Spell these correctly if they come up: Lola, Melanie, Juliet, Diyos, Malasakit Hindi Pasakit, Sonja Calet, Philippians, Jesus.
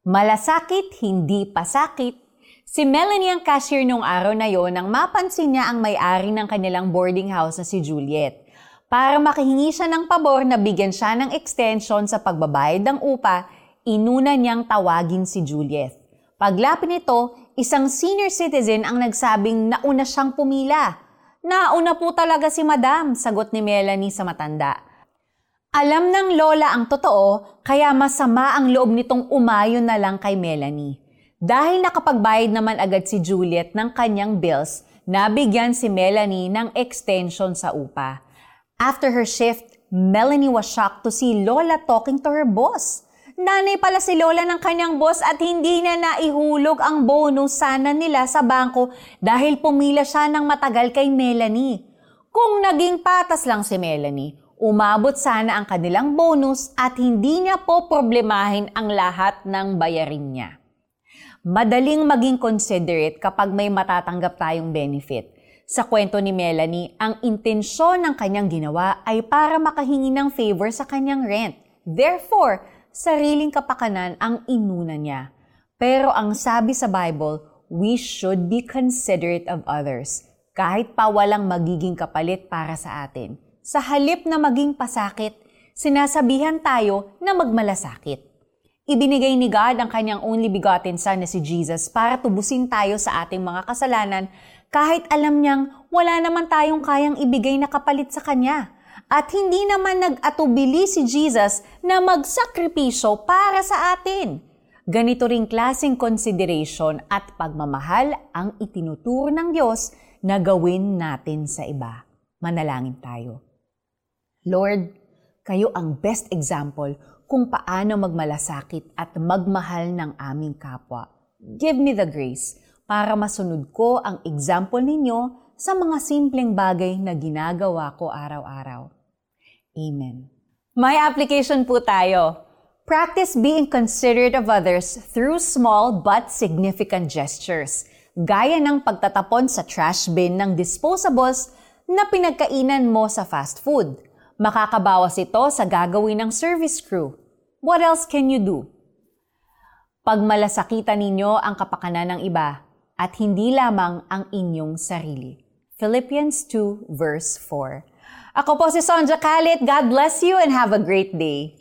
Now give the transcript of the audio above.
Malasakit Hindi Pasakit, si Melanie ang cashier noong araw na yon nang mapansin niya ang may-ari ng kanilang boarding house na si Juliet. Para makahingi siya ng pabor na bigyan siya ng extension sa pagbabayad ng upa, inuna niyang tawagin si Juliet. Paglapit nito, isang senior citizen ang nagsabing nauna siyang pumila. Nauna po talaga si Madam, sagot ni Melanie sa matanda. Alam ng Lola ang totoo, kaya masama ang loob nitong umayon na lang kay Melanie. Dahil nakapagbayad naman agad si Juliet ng kanyang bills, nabigyan si Melanie ng extension sa upa. After her shift, Melanie was shocked to see Lola talking to her boss. Nanay pala si Lola ng kanyang boss at hindi na naihulog ang bonus sana nila sa bangko dahil pumila siya ng matagal kay Melanie. Kung naging patas lang si Melanie, umabot sana ang kanilang bonus at hindi niya po problemahin ang lahat ng bayarin niya. Madaling maging considerate kapag may matatanggap tayong benefit. Sa kwento ni Melanie, ang intensyon ng kanyang ginawa ay para makahingi ng favor sa kanyang rent. Therefore, sariling kapakanan ang inuna niya. Pero ang sabi sa Bible, we should be considerate of others, kahit pa walang magiging kapalit para sa atin. Sa halip na maging pasakit, sinasabihan tayo na magmalasakit. Ibinigay ni God ang kanyang only begotten son na si Jesus para tubusin tayo sa ating mga kasalanan kahit alam niyang wala naman tayong kayang ibigay na kapalit sa kanya. At hindi naman nag-atubili si Jesus na magsakripisyo para sa atin. Ganito ring klaseng consideration at pagmamahal ang itinuturo ng Diyos na gawin natin sa iba. Manalangin tayo. Lord, kayo ang best example kung paano magmalasakit at magmahal ng aming kapwa. Give me the grace para masunod ko ang example ninyo sa mga simpleng bagay na ginagawa ko araw-araw. Amen. May application po tayo. Practice being considerate of others through small but significant gestures, gaya ng pagtatapon sa trash bin ng disposables na pinagkainan mo sa fast food. Makakabawas ito sa gagawin ng service crew. What else can you do? Pagmalasakitan ninyo ang kapakanan ng iba at hindi lamang ang inyong sarili. Philippians 2 verse 4. Ako po si Sonja Calet. God bless you and have a great day.